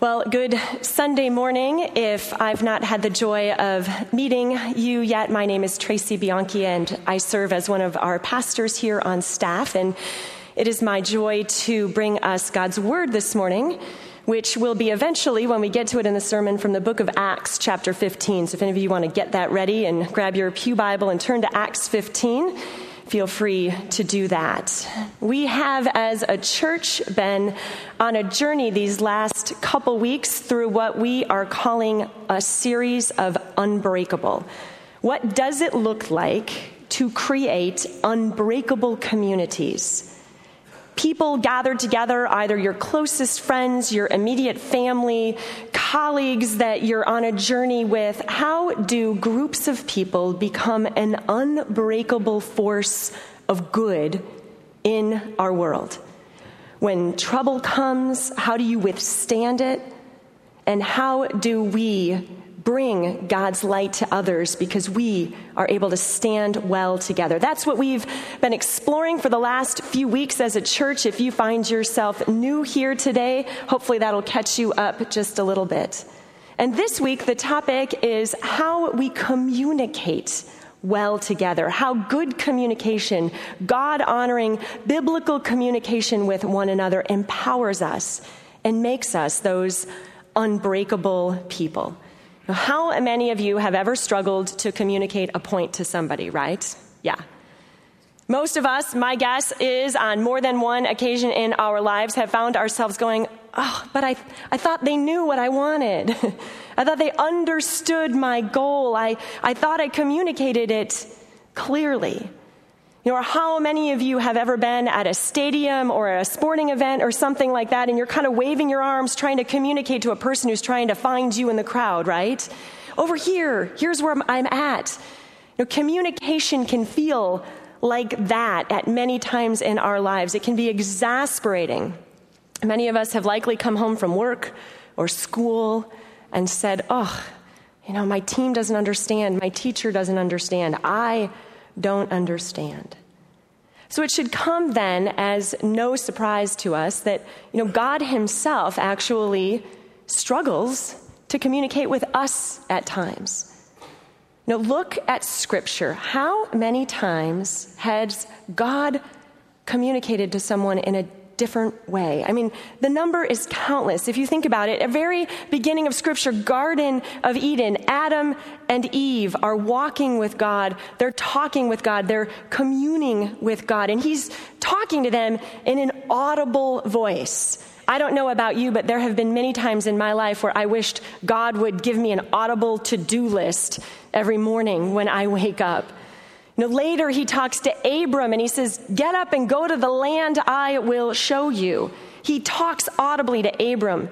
Well, good Sunday morning. If I've not had the joy of meeting you yet, my name is Tracy Bianchi, and I serve as one of our pastors here on staff. And it is my joy to bring us God's Word this morning, which will be eventually, when we get to it in the sermon, from the book of Acts, chapter 15. So if any of you want to get that ready and grab your pew Bible and turn to Acts 15, feel free to do that. We have, as a church, been on a journey these last couple weeks through what we are calling a series of unbreakable. What does it look like to create unbreakable communities? People gathered together, either your closest friends, your immediate family, colleagues that you're on a journey with. How do groups of people become an unbreakable force of good in our world? When trouble comes, how do you withstand it? And how do we bring God's light to others because we are able to stand well together? That's what we've been exploring for the last few weeks as a church. If you find yourself new here today, hopefully that'll catch you up just a little bit. And this week, the topic is how we communicate well together, how good communication, God-honoring, biblical communication with one another empowers us and makes us those unbreakable people. How many of you have ever struggled to communicate a point to somebody, right? Yeah. Most of us, my guess is, on more than one occasion in our lives have found ourselves going, oh, but I thought they knew what I wanted. I thought they understood my goal. I thought I communicated it clearly. You know, or how many of you have ever been at a stadium or a sporting event or something like that, and you're kind of waving your arms trying to communicate to a person who's trying to find you in the crowd, right? Over here, here's where I'm at. You know, communication can feel like that at many times in our lives. It can be exasperating. Many of us have likely come home from work or school and said, oh, you know, my team doesn't understand. My teacher doesn't understand. I don't understand. So it should come then as no surprise to us that, you know, God himself actually struggles to communicate with us at times. Now look at Scripture. How many times has God communicated to someone in a different way? I mean, the number is countless. If you think about it, at the very beginning of Scripture, Garden of Eden, Adam and Eve are walking with God. They're talking with God. They're communing with God. And he's talking to them in an audible voice. I don't know about you, but there have been many times in my life where I wished God would give me an audible to-do list every morning when I wake up. You know, later he talks to Abram and he says, get up and go to the land I will show you. He talks audibly to Abram.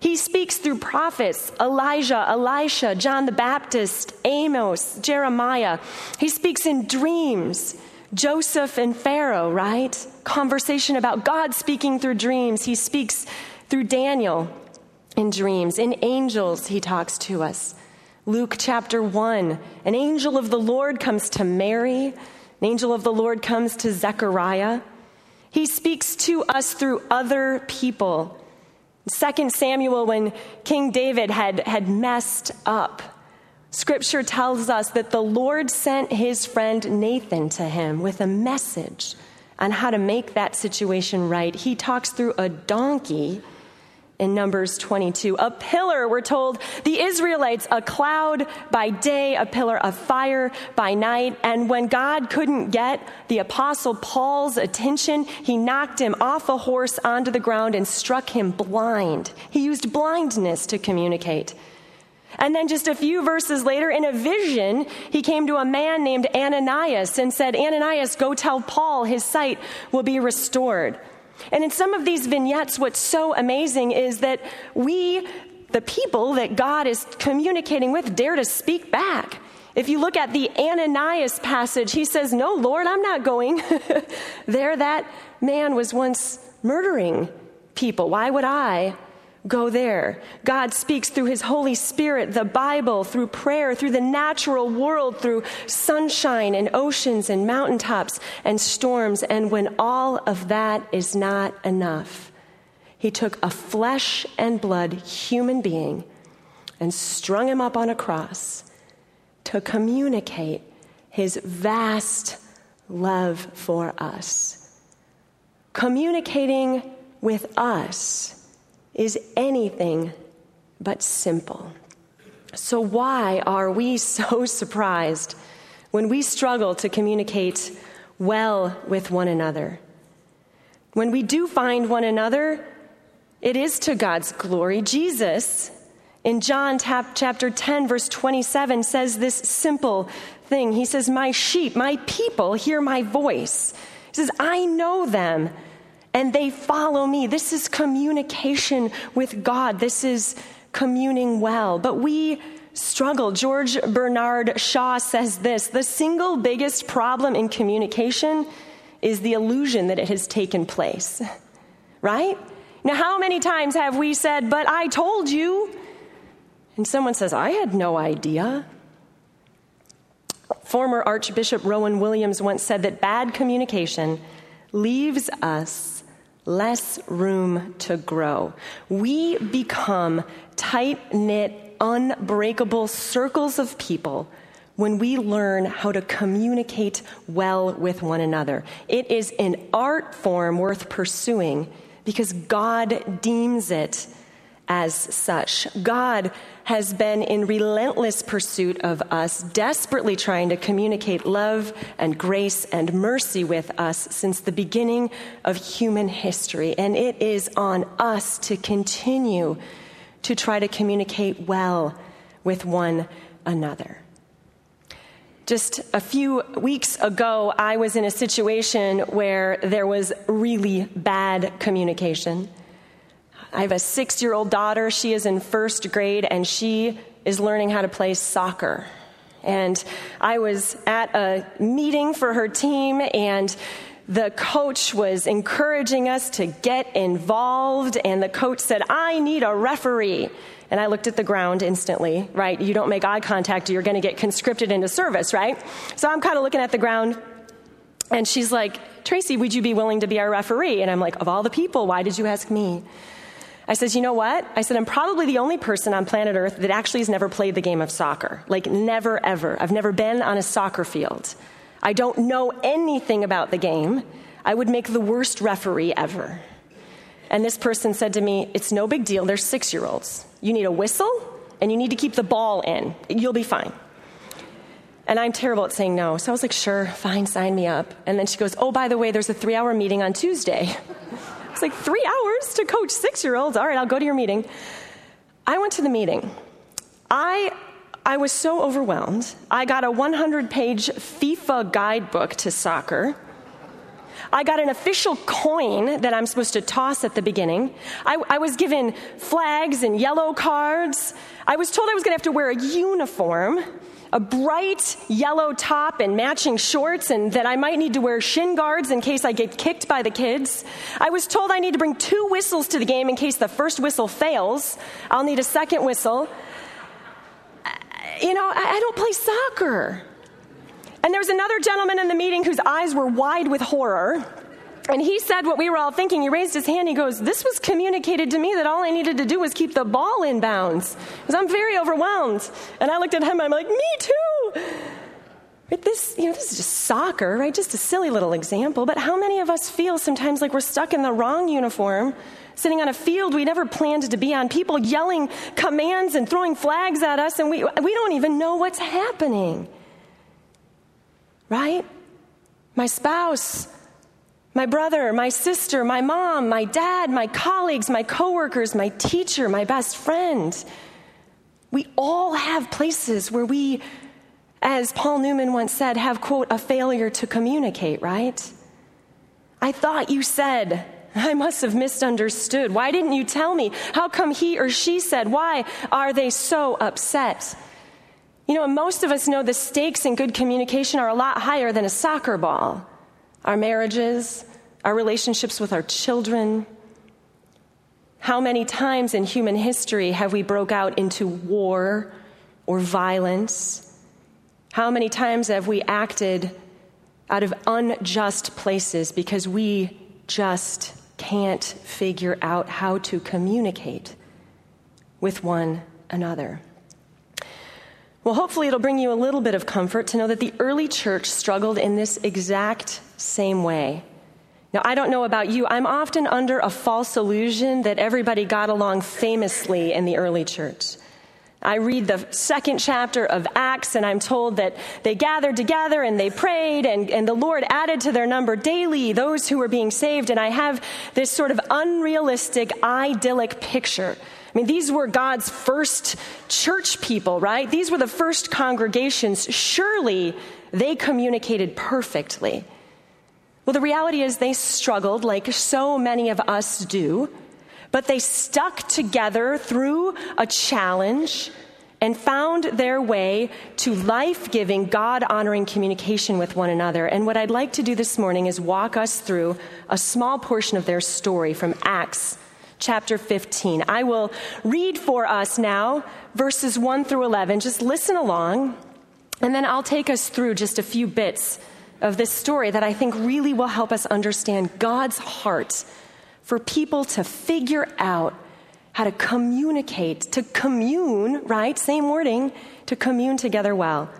He speaks through prophets, Elijah, Elisha, John the Baptist, Amos, Jeremiah. He speaks in dreams, Joseph and Pharaoh, right? Conversation about God speaking through dreams. He speaks through Daniel in dreams. In angels, he talks to us. Luke chapter 1, an angel of the Lord comes to Mary. An angel of the Lord comes to Zechariah. He speaks to us through other people. 2 Samuel, when King David had messed up, Scripture tells us that the Lord sent his friend Nathan to him with a message on how to make that situation right. He talks through a donkey. In Numbers 22, a pillar, we're told, the Israelites, a cloud by day, a pillar of fire by night. And when God couldn't get the Apostle Paul's attention, he knocked him off a horse onto the ground and struck him blind. He used blindness to communicate. And then just a few verses later, in a vision, he came to a man named Ananias and said, Ananias, go tell Paul his sight will be restored. And in some of these vignettes, what's so amazing is that we, the people that God is communicating with, dare to speak back. If you look at the Ananias passage, he says, no, Lord, I'm not going there. That man was once murdering people. Why would I go there? God speaks through his Holy Spirit, the Bible, through prayer, through the natural world, through sunshine and oceans and mountaintops and storms. And when all of that is not enough, He took a flesh and blood human being and strung him up on a cross to communicate his vast love for us. Communicating with us is anything but simple. So why are we so surprised when we struggle to communicate well with one another? When we do find one another, it is to God's glory. Jesus, in John chapter 10, verse 27, says this simple thing. He says, "My sheep, my people hear my voice." He says, "I know them and they follow me." This is communication with God. This is communing well. But we struggle. George Bernard Shaw says this: the single biggest problem in communication is the illusion that it has taken place. Right? Now, how many times have we said, "But I told you," and someone says, "I had no idea." Former Archbishop Rowan Williams once said that bad communication leaves us less room to grow. We become tight-knit, unbreakable circles of people when we learn how to communicate well with one another. It is an art form worth pursuing, because God deems it as such. God has been in relentless pursuit of us, desperately trying to communicate love and grace and mercy with us since the beginning of human history. And it is on us to continue to try to communicate well with one another. Just a few weeks ago, I was in a situation where there was really bad communication. I have a 6-year-old daughter. She is in first grade, and she is learning how to play soccer. And I was at a meeting for her team, and the coach was encouraging us to get involved, and the coach said, "I need a referee." And I looked at the ground instantly, right? You don't make eye contact, you're going to get conscripted into service, right? So I'm kind of looking at the ground, and she's like, "Tracy, would you be willing to be our referee?" And I'm like, "Of all the people, why did you ask me?" I says, "You know what?" I said, "I'm probably the only person on planet Earth that actually has never played the game of soccer. Like, never, ever. I've never been on a soccer field. I don't know anything about the game. I would make the worst referee ever." And this person said to me, "It's no big deal. They're 6-year-olds. You need a whistle, and you need to keep the ball in. You'll be fine." And I'm terrible at saying no. So I was like, "Sure, fine, sign me up." And then she goes, "Oh, by the way, there's a 3-hour meeting on Tuesday." It's like, 3 hours to coach 6-year-olds? All right, I'll go to your meeting. I went to the meeting. I was so overwhelmed. I got a 100-page FIFA guidebook to soccer. I got an official coin that I'm supposed to toss at the beginning. I was given flags and yellow cards. I was told I was going to have to wear a uniform, a bright yellow top and matching shorts, and that I might need to wear shin guards in case I get kicked by the kids. I was told I need to bring 2 whistles to the game in case the first whistle fails. I'll need a second whistle. You know, I don't play soccer. And there was another gentleman in the meeting whose eyes were wide with horror. And he said what we were all thinking. He raised his hand. He goes, "This was communicated to me that all I needed to do was keep the ball in bounds, because I'm very overwhelmed." And I looked at him. I'm like, "Me too." But this is just soccer, right? Just a silly little example. But how many of us feel sometimes like we're stuck in the wrong uniform, sitting on a field we never planned to be on, people yelling commands and throwing flags at us, and we don't even know what's happening, right? My spouse, my brother, my sister, my mom, my dad, my colleagues, my coworkers, my teacher, my best friend. We all have places where we, as Paul Newman once said, have, quote, a failure to communicate, right? "I thought you said..." I must have misunderstood. "Why didn't you tell me? How come he or she said? Why are they so upset?" You know, most of us know the stakes in good communication are a lot higher than a soccer ball. Our marriages, our relationships with our children. How many times in human history have we broke out into war or violence? How many times have we acted out of unjust places because we just can't figure out how to communicate with one another. Well, hopefully it'll bring you a little bit of comfort to know that the early church struggled in this exact same way. Now, I don't know about you, I'm often under a false illusion that everybody got along famously in the early church. I read the second chapter of Acts, and I'm told that they gathered together and they prayed, and the Lord added to their number daily those who were being saved, and I have this sort of unrealistic, idyllic picture. I mean, these were God's first church people, right? These were the first congregations. Surely they communicated perfectly. Well, the reality is they struggled like so many of us do, but they stuck together through a challenge and found their way to life-giving, God-honoring communication with one another. And what I'd like to do this morning is walk us through a small portion of their story from Acts chapter 15. I will read for us now verses 1 through 11. Just listen along, and then I'll take us through just a few bits of this story that I think really will help us understand God's heart for people to figure out how to communicate, to commune, right? Same wording, to commune together well.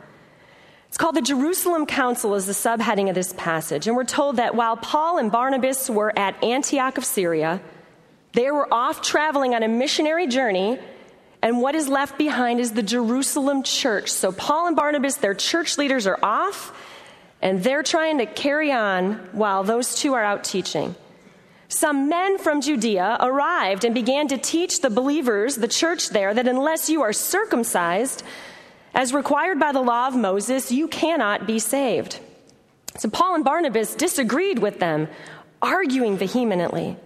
It's called the Jerusalem Council is the subheading of this passage. And we're told that while Paul and Barnabas were at Antioch of Syria, they were off traveling on a missionary journey, and what is left behind is the Jerusalem church. So Paul and Barnabas, their church leaders, are off, and they're trying to carry on while those two are out teaching. Some men from Judea arrived and began to teach the believers, the church there, that unless you are circumcised, as required by the law of Moses, you cannot be saved. So Paul and Barnabas disagreed with them, arguing vehemently.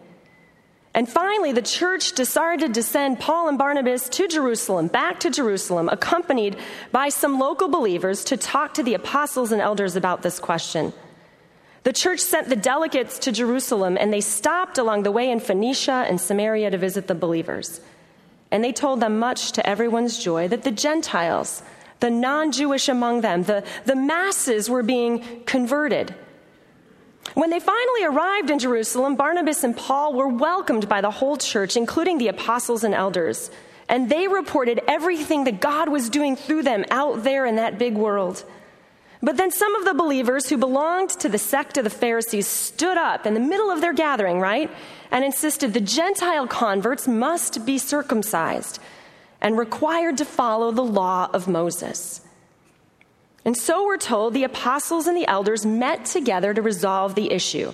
And finally, the church decided to send Paul and Barnabas to Jerusalem, back to Jerusalem, accompanied by some local believers to talk to the apostles and elders about this question. The church sent the delegates to Jerusalem, and they stopped along the way in Phoenicia and Samaria to visit the believers. And they told them, much to everyone's joy, that the Gentiles, the non-Jewish among them, the masses were being converted. When they finally arrived in Jerusalem, Barnabas and Paul were welcomed by the whole church, including the apostles and elders. And they reported everything that God was doing through them out there in that big world. But then some of the believers who belonged to the sect of the Pharisees stood up in the middle of their gathering, right? And insisted the Gentile converts must be circumcised and required to follow the law of Moses. And so we're told the apostles and the elders met together to resolve the issue.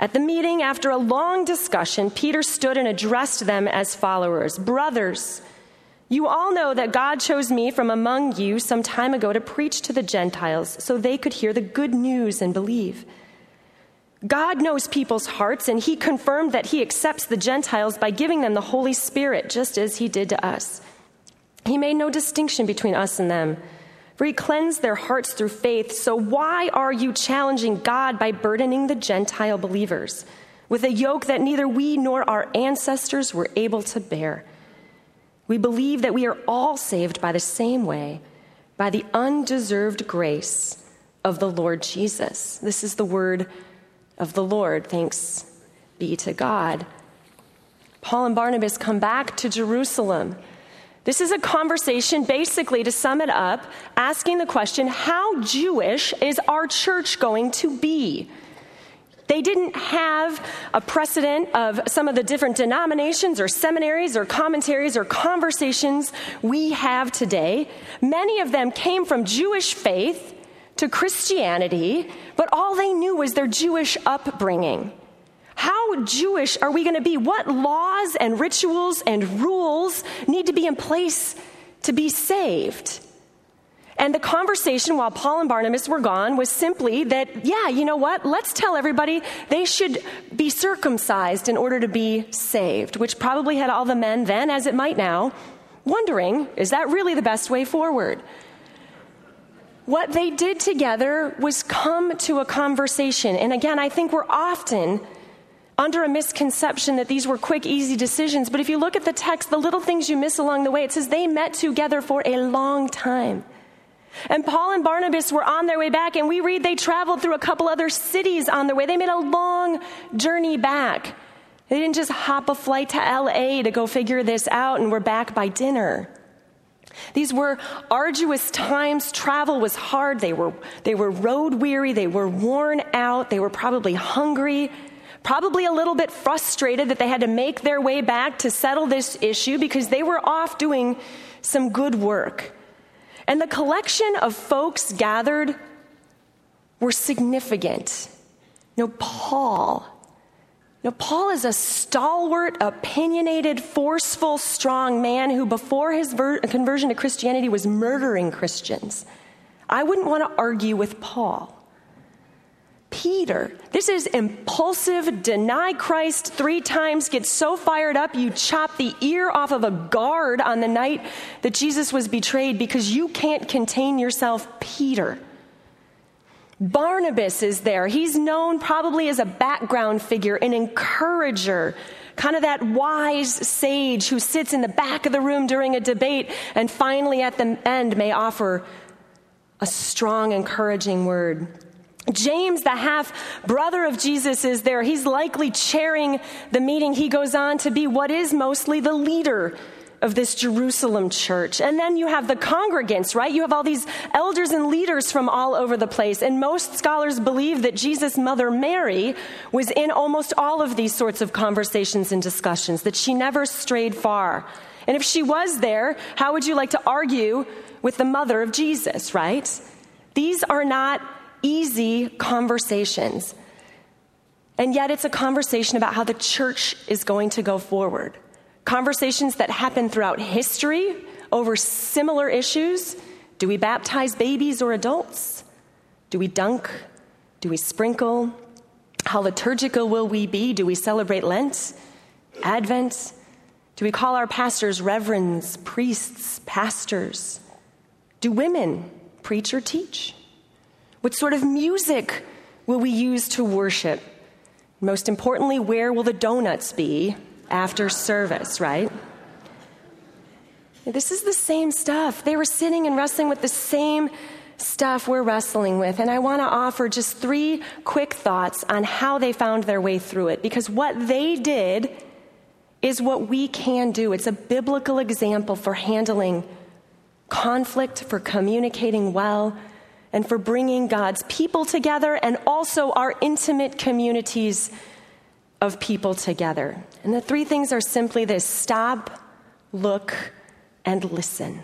At the meeting, after a long discussion, Peter stood and addressed them as followers. Brothers, you all know that God chose me from among you some time ago to preach to the Gentiles so they could hear the good news and believe. God knows people's hearts, and he confirmed that he accepts the Gentiles by giving them the Holy Spirit, just as he did to us. He made no distinction between us and them, for he cleansed their hearts through faith. So why are you challenging God by burdening the Gentile believers with a yoke that neither we nor our ancestors were able to bear? We believe that we are all saved by the same way, by the undeserved grace of the Lord Jesus. This is the word of the Lord. Thanks be to God. Paul and Barnabas come back to Jerusalem. This is a conversation, basically, to sum it up, asking the question, how Jewish is our church going to be? They didn't have a precedent of some of the different denominations or seminaries or commentaries or conversations we have today. Many of them came from Jewish faith to Christianity, but all they knew was their Jewish upbringing. How Jewish are we going to be? What laws and rituals and rules need to be in place to be saved? And the conversation while Paul and Barnabas were gone was simply that, yeah, you know what? Let's tell everybody they should be circumcised in order to be saved, which probably had all the men then, as it might now, wondering, is that really the best way forward? What they did together was come to a conversation. And again, I think we're often under a misconception that these were quick, easy decisions. But if you look at the text, the little things you miss along the way, it says they met together for a long time. And Paul and Barnabas were on their way back, and we read they traveled through a couple other cities on their way. They made a long journey back. They didn't just hop a flight to LA to go figure this out, and we're back by dinner. These were arduous times. Travel was hard. They were road weary. They were worn out. They were probably hungry, probably a little bit frustrated that they had to make their way back to settle this issue because they were off doing some good work. And the collection of folks gathered were significant. Paul is a stalwart, opinionated, forceful, strong man who before his conversion to Christianity was murdering Christians. I wouldn't want to argue with Paul. Peter, this is impulsive, deny Christ 3 times, get so fired up you chop the ear off of a guard on the night that Jesus was betrayed because you can't contain yourself, Peter. Barnabas is there. He's known probably as a background figure, an encourager, kind of that wise sage who sits in the back of the room during a debate and finally at the end may offer a strong, encouraging word. James, the half-brother of Jesus, is there. He's likely chairing the meeting. He goes on to be what is mostly the leader of this Jerusalem church. And then you have the congregants, right? You have all these elders and leaders from all over the place. And most scholars believe that Jesus' mother Mary was in almost all of these sorts of conversations and discussions, that she never strayed far. And if she was there, how would you like to argue with the mother of Jesus, right? These are not easy conversations. And yet it's a conversation about how the church is going to go forward. Conversations that happen throughout history over similar issues. Do we baptize babies or adults? Do we dunk? Do we sprinkle? How liturgical will we be? Do we celebrate Lent? Advent? Do we call our pastors reverends, priests, pastors? Do women preach or teach? What sort of music will we use to worship? Most importantly, where will the donuts be after service, right? This is the same stuff. They were sitting and wrestling with the same stuff we're wrestling with. And I want to offer just 3 quick thoughts on how they found their way through it, because what they did is what we can do. It's a biblical example for handling conflict, for communicating well, and for bringing God's people together and also our intimate communities of people together. And the 3 things are simply this: stop, look, and listen.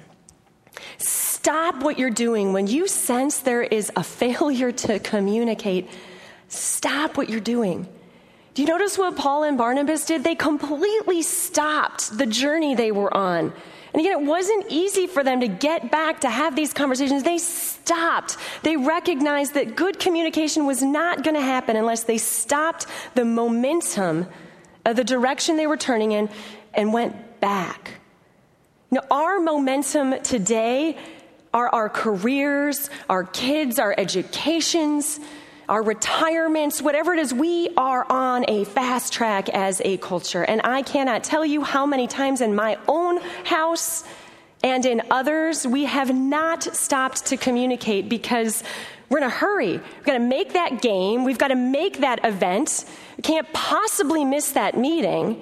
Stop what you're doing. When you sense there is a failure to communicate, stop what you're doing. Do you notice what Paul and Barnabas did? They completely stopped the journey they were on. And again, it wasn't easy for them to get back to have these conversations. They stopped. They recognized that good communication was not going to happen unless they stopped the momentum of the direction they were turning in and went back. Now, our momentum today are our careers, our kids, our educations, our retirements, whatever it is. We are on a fast track as a culture. And I cannot tell you how many times in my own house and in others, we have not stopped to communicate because we're in a hurry. We've got to make that game. We've got to make that event. We can't possibly miss that meeting.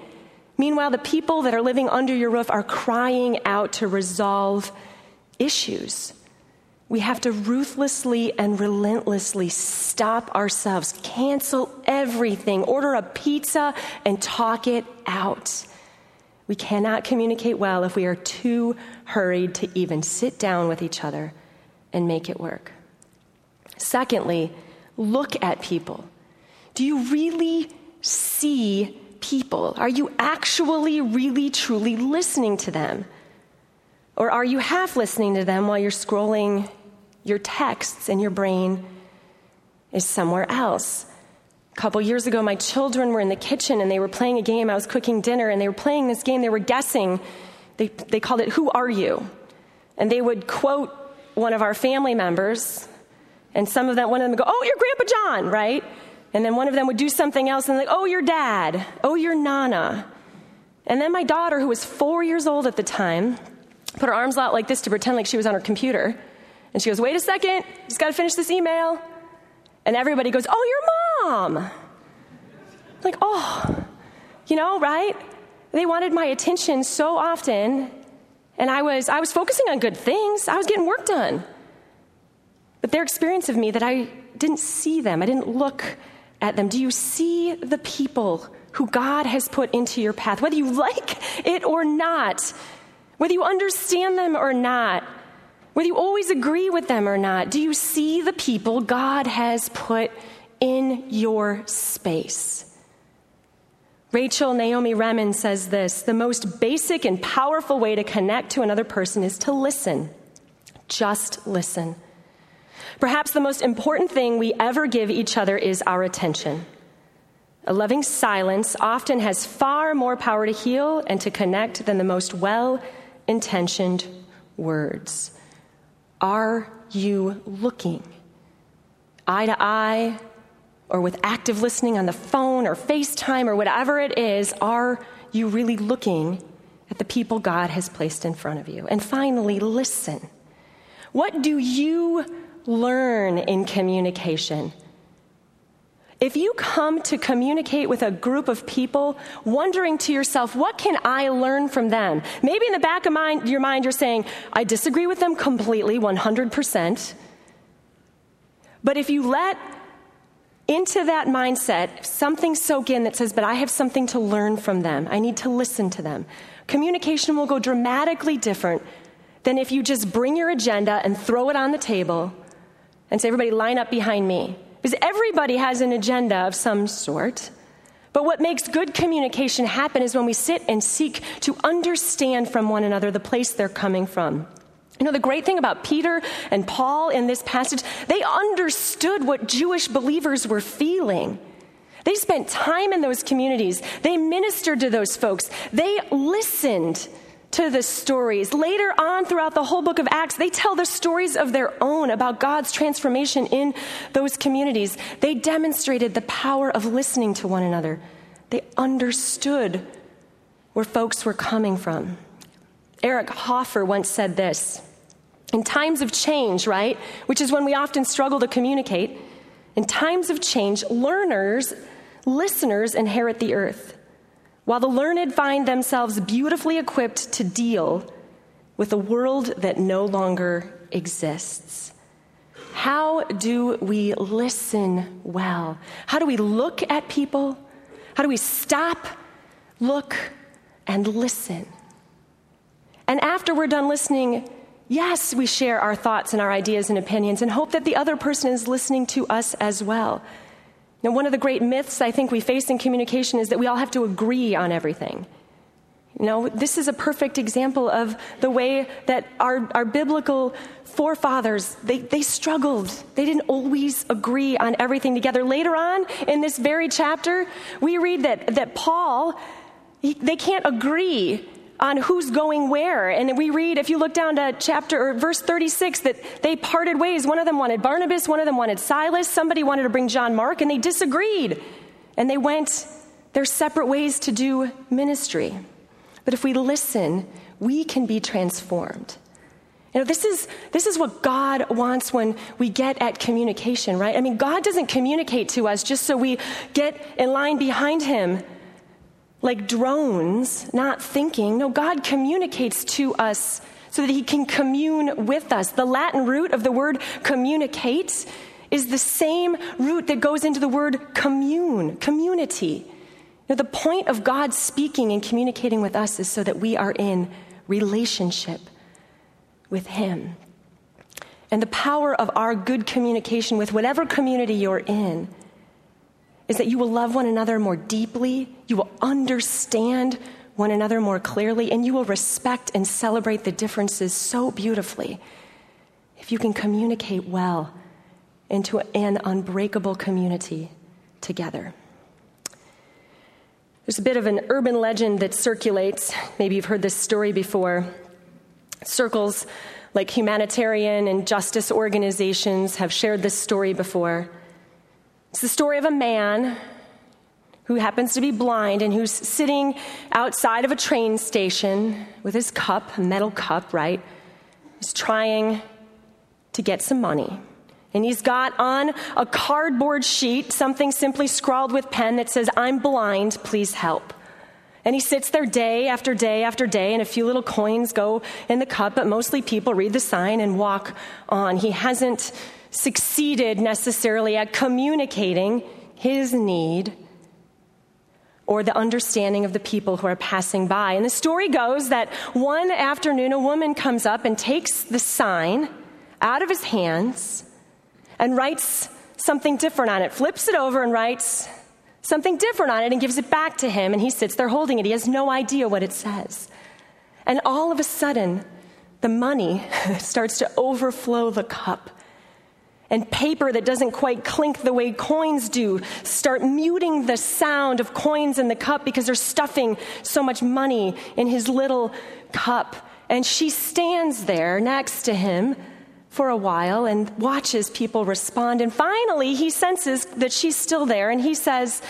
Meanwhile, the people that are living under your roof are crying out to resolve issues. We have to ruthlessly and relentlessly stop ourselves, cancel everything, order a pizza, and talk it out. We cannot communicate well if we are too hurried to even sit down with each other and make it work. Secondly, look at people. Do you really see people? Are you actually, really, truly listening to them? Or are you half listening to them while you're scrolling your texts and your brain is somewhere else? A couple years ago, my children were in the kitchen and they were playing a game. I was cooking dinner and they were playing this game. They were guessing. They called it, "Who Are You?" And they would quote one of our family members, and one of them would go, "Oh, your Grandpa John," right? And then one of them would do something else and like, "Oh, your dad. Oh, your Nana." And then my daughter, who was 4 years old at the time, put her arms out like this to pretend like she was on her computer. And she goes, wait a second, just got to finish this email. And everybody goes, oh, your mom. I'm like, oh, you know, right? They wanted my attention so often, and I was focusing on good things. I was getting work done. But their experience of me, that I didn't see them. I didn't look at them. Do you see the people who God has put into your path? Whether you like it or not, whether you understand them or not, whether you always agree with them or not, do you see the people God has put in your space? Rachel Naomi Remen says this, the most basic and powerful way to connect to another person is to listen. Just listen. Perhaps the most important thing we ever give each other is our attention. A loving silence often has far more power to heal and to connect than the most well-intentioned words. Are you looking eye to eye, or with active listening on the phone or FaceTime or whatever it is? Are you really looking at the people God has placed in front of you? And finally, listen. What do you learn in communication? If you come to communicate with a group of people wondering to yourself, what can I learn from them? Maybe in the back of your mind, you're saying, I disagree with them completely, 100%. But if you let into that mindset something soak in that says, but I have something to learn from them, I need to listen to them, communication will go dramatically different than if you just bring your agenda and throw it on the table and say, everybody line up behind me. Because everybody has an agenda of some sort. But what makes good communication happen is when we sit and seek to understand from one another the place they're coming from. You know, the great thing about Peter and Paul in this passage, they understood what Jewish believers were feeling. They spent time in those communities. They ministered to those folks. They listened to the stories. Later on throughout the whole book of Acts, they tell the stories of their own about God's transformation in those communities. They demonstrated the power of listening to one another. They understood where folks were coming from. Eric Hoffer once said this, in times of change, right, which is when we often struggle to communicate, in times of change, listeners inherit the earth, while the learned find themselves beautifully equipped to deal with a world that no longer exists. How do we listen well? How do we look at people? How do we stop, look, and listen? And after we're done listening, yes, we share our thoughts and our ideas and opinions and hope that the other person is listening to us as well. Now, one of the great myths I think we face in communication is that we all have to agree on everything. You know, this is a perfect example of the way that our biblical forefathers, they struggled. They didn't always agree on everything together. Later on in this very chapter, we read that Paul, they can't agree on who's going where. And we read, if you look down to verse 36, that they parted ways. One of them wanted Barnabas, one of them wanted Silas, somebody wanted to bring John Mark, and they disagreed. And they went their separate ways to do ministry. But if we listen, we can be transformed. You know, this is what God wants when we get at communication, right? I mean, God doesn't communicate to us just so we get in line behind him like drones, not thinking. No, God communicates to us so that he can commune with us. The Latin root of the word communicate is the same root that goes into the word commune, community. Now, the point of God speaking and communicating with us is so that we are in relationship with him. And the power of our good communication with whatever community you're in is that you will love one another more deeply, you will understand one another more clearly, and you will respect and celebrate the differences so beautifully if you can communicate well into an unbreakable community together. There's a bit of an urban legend that circulates. Maybe you've heard this story before. Circles like humanitarian and justice organizations have shared this story before. It's the story of a man who happens to be blind and who's sitting outside of a train station with his cup, a metal cup, right? He's trying to get some money. And he's got on a cardboard sheet, something simply scrawled with pen that says, "I'm blind, please help." And he sits there day after day after day, and a few little coins go in the cup, but mostly people read the sign and walk on. He hasn't succeeded necessarily at communicating his need or the understanding of the people who are passing by. And the story goes that one afternoon, a woman comes up and takes the sign out of his hands and writes something different on it, flips it over and writes something different on it and gives it back to him, and he sits there holding it. He has no idea what it says. And all of a sudden, the money starts to overflow the cup, and paper that doesn't quite clink the way coins do start muting the sound of coins in the cup because they're stuffing so much money in his little cup. And she stands there next to him for a while and watches people respond. And finally, he senses that she's still there, and he says,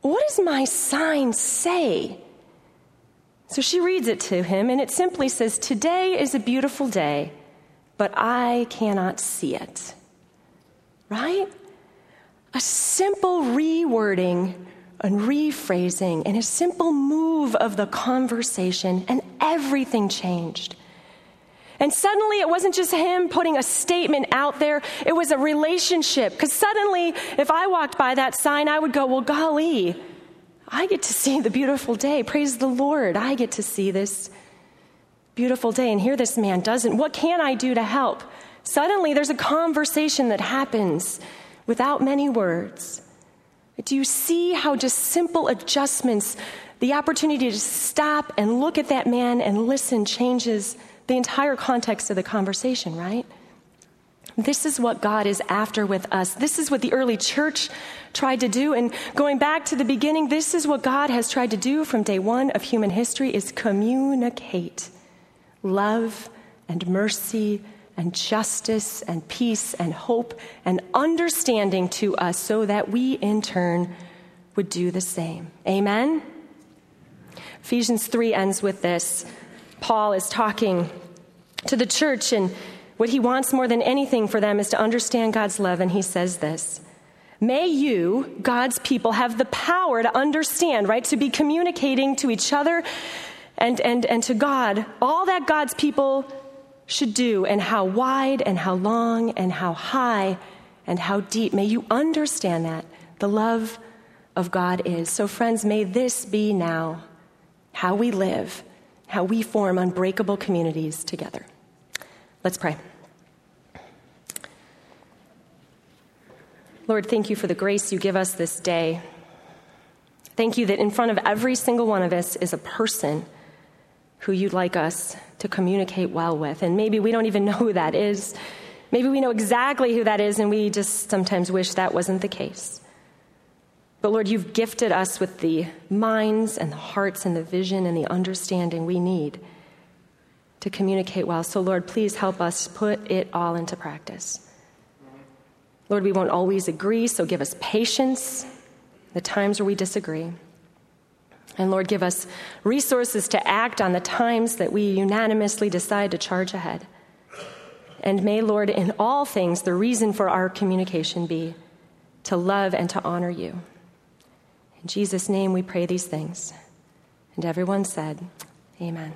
"What does my sign say?" So she reads it to him, and it simply says, "Today is a beautiful day, but I cannot see it." Right? A simple rewording and rephrasing and a simple move of the conversation, and everything changed. And suddenly it wasn't just him putting a statement out there, it was a relationship. Because suddenly, if I walked by that sign, I would go, "Well, golly, I get to see the beautiful day. Praise the Lord, I get to see this beautiful day. And here this man doesn't. What can I do to help?" Suddenly there's a conversation that happens without many words. Do you see how just simple adjustments, the opportunity to stop and look at that man and listen, changes the entire context of the conversation, right? This is what God is after with us. This is what the early church tried to do. And going back to the beginning, this is what God has tried to do from day one of human history, is communicate love and mercy and justice and peace and hope and understanding to us, so that we in turn would do the same. Amen? Ephesians 3 ends with this. Paul is talking to the church, and what he wants more than anything for them is to understand God's love, and he says this: "May you, God's people, have the power to understand," right, to be communicating to each other and to God, all that God's people should do, and how wide and how long and how high and how deep. May you understand that the love of God is. So friends, may this be now how we live, how we form unbreakable communities together. Let's pray. Lord, thank you for the grace you give us this day. Thank you that in front of every single one of us is a person who you'd like us to communicate well with. And maybe we don't even know who that is. Maybe we know exactly who that is, and we just sometimes wish that wasn't the case. But Lord, you've gifted us with the minds and the hearts and the vision and the understanding we need to communicate well. So Lord, please help us put it all into practice. Lord, we won't always agree, so give us patience the times where we disagree. And Lord, give us resources to act on the times that we unanimously decide to charge ahead. And may, Lord, in all things, the reason for our communication be to love and to honor you. In Jesus' name we pray these things. And everyone said, Amen.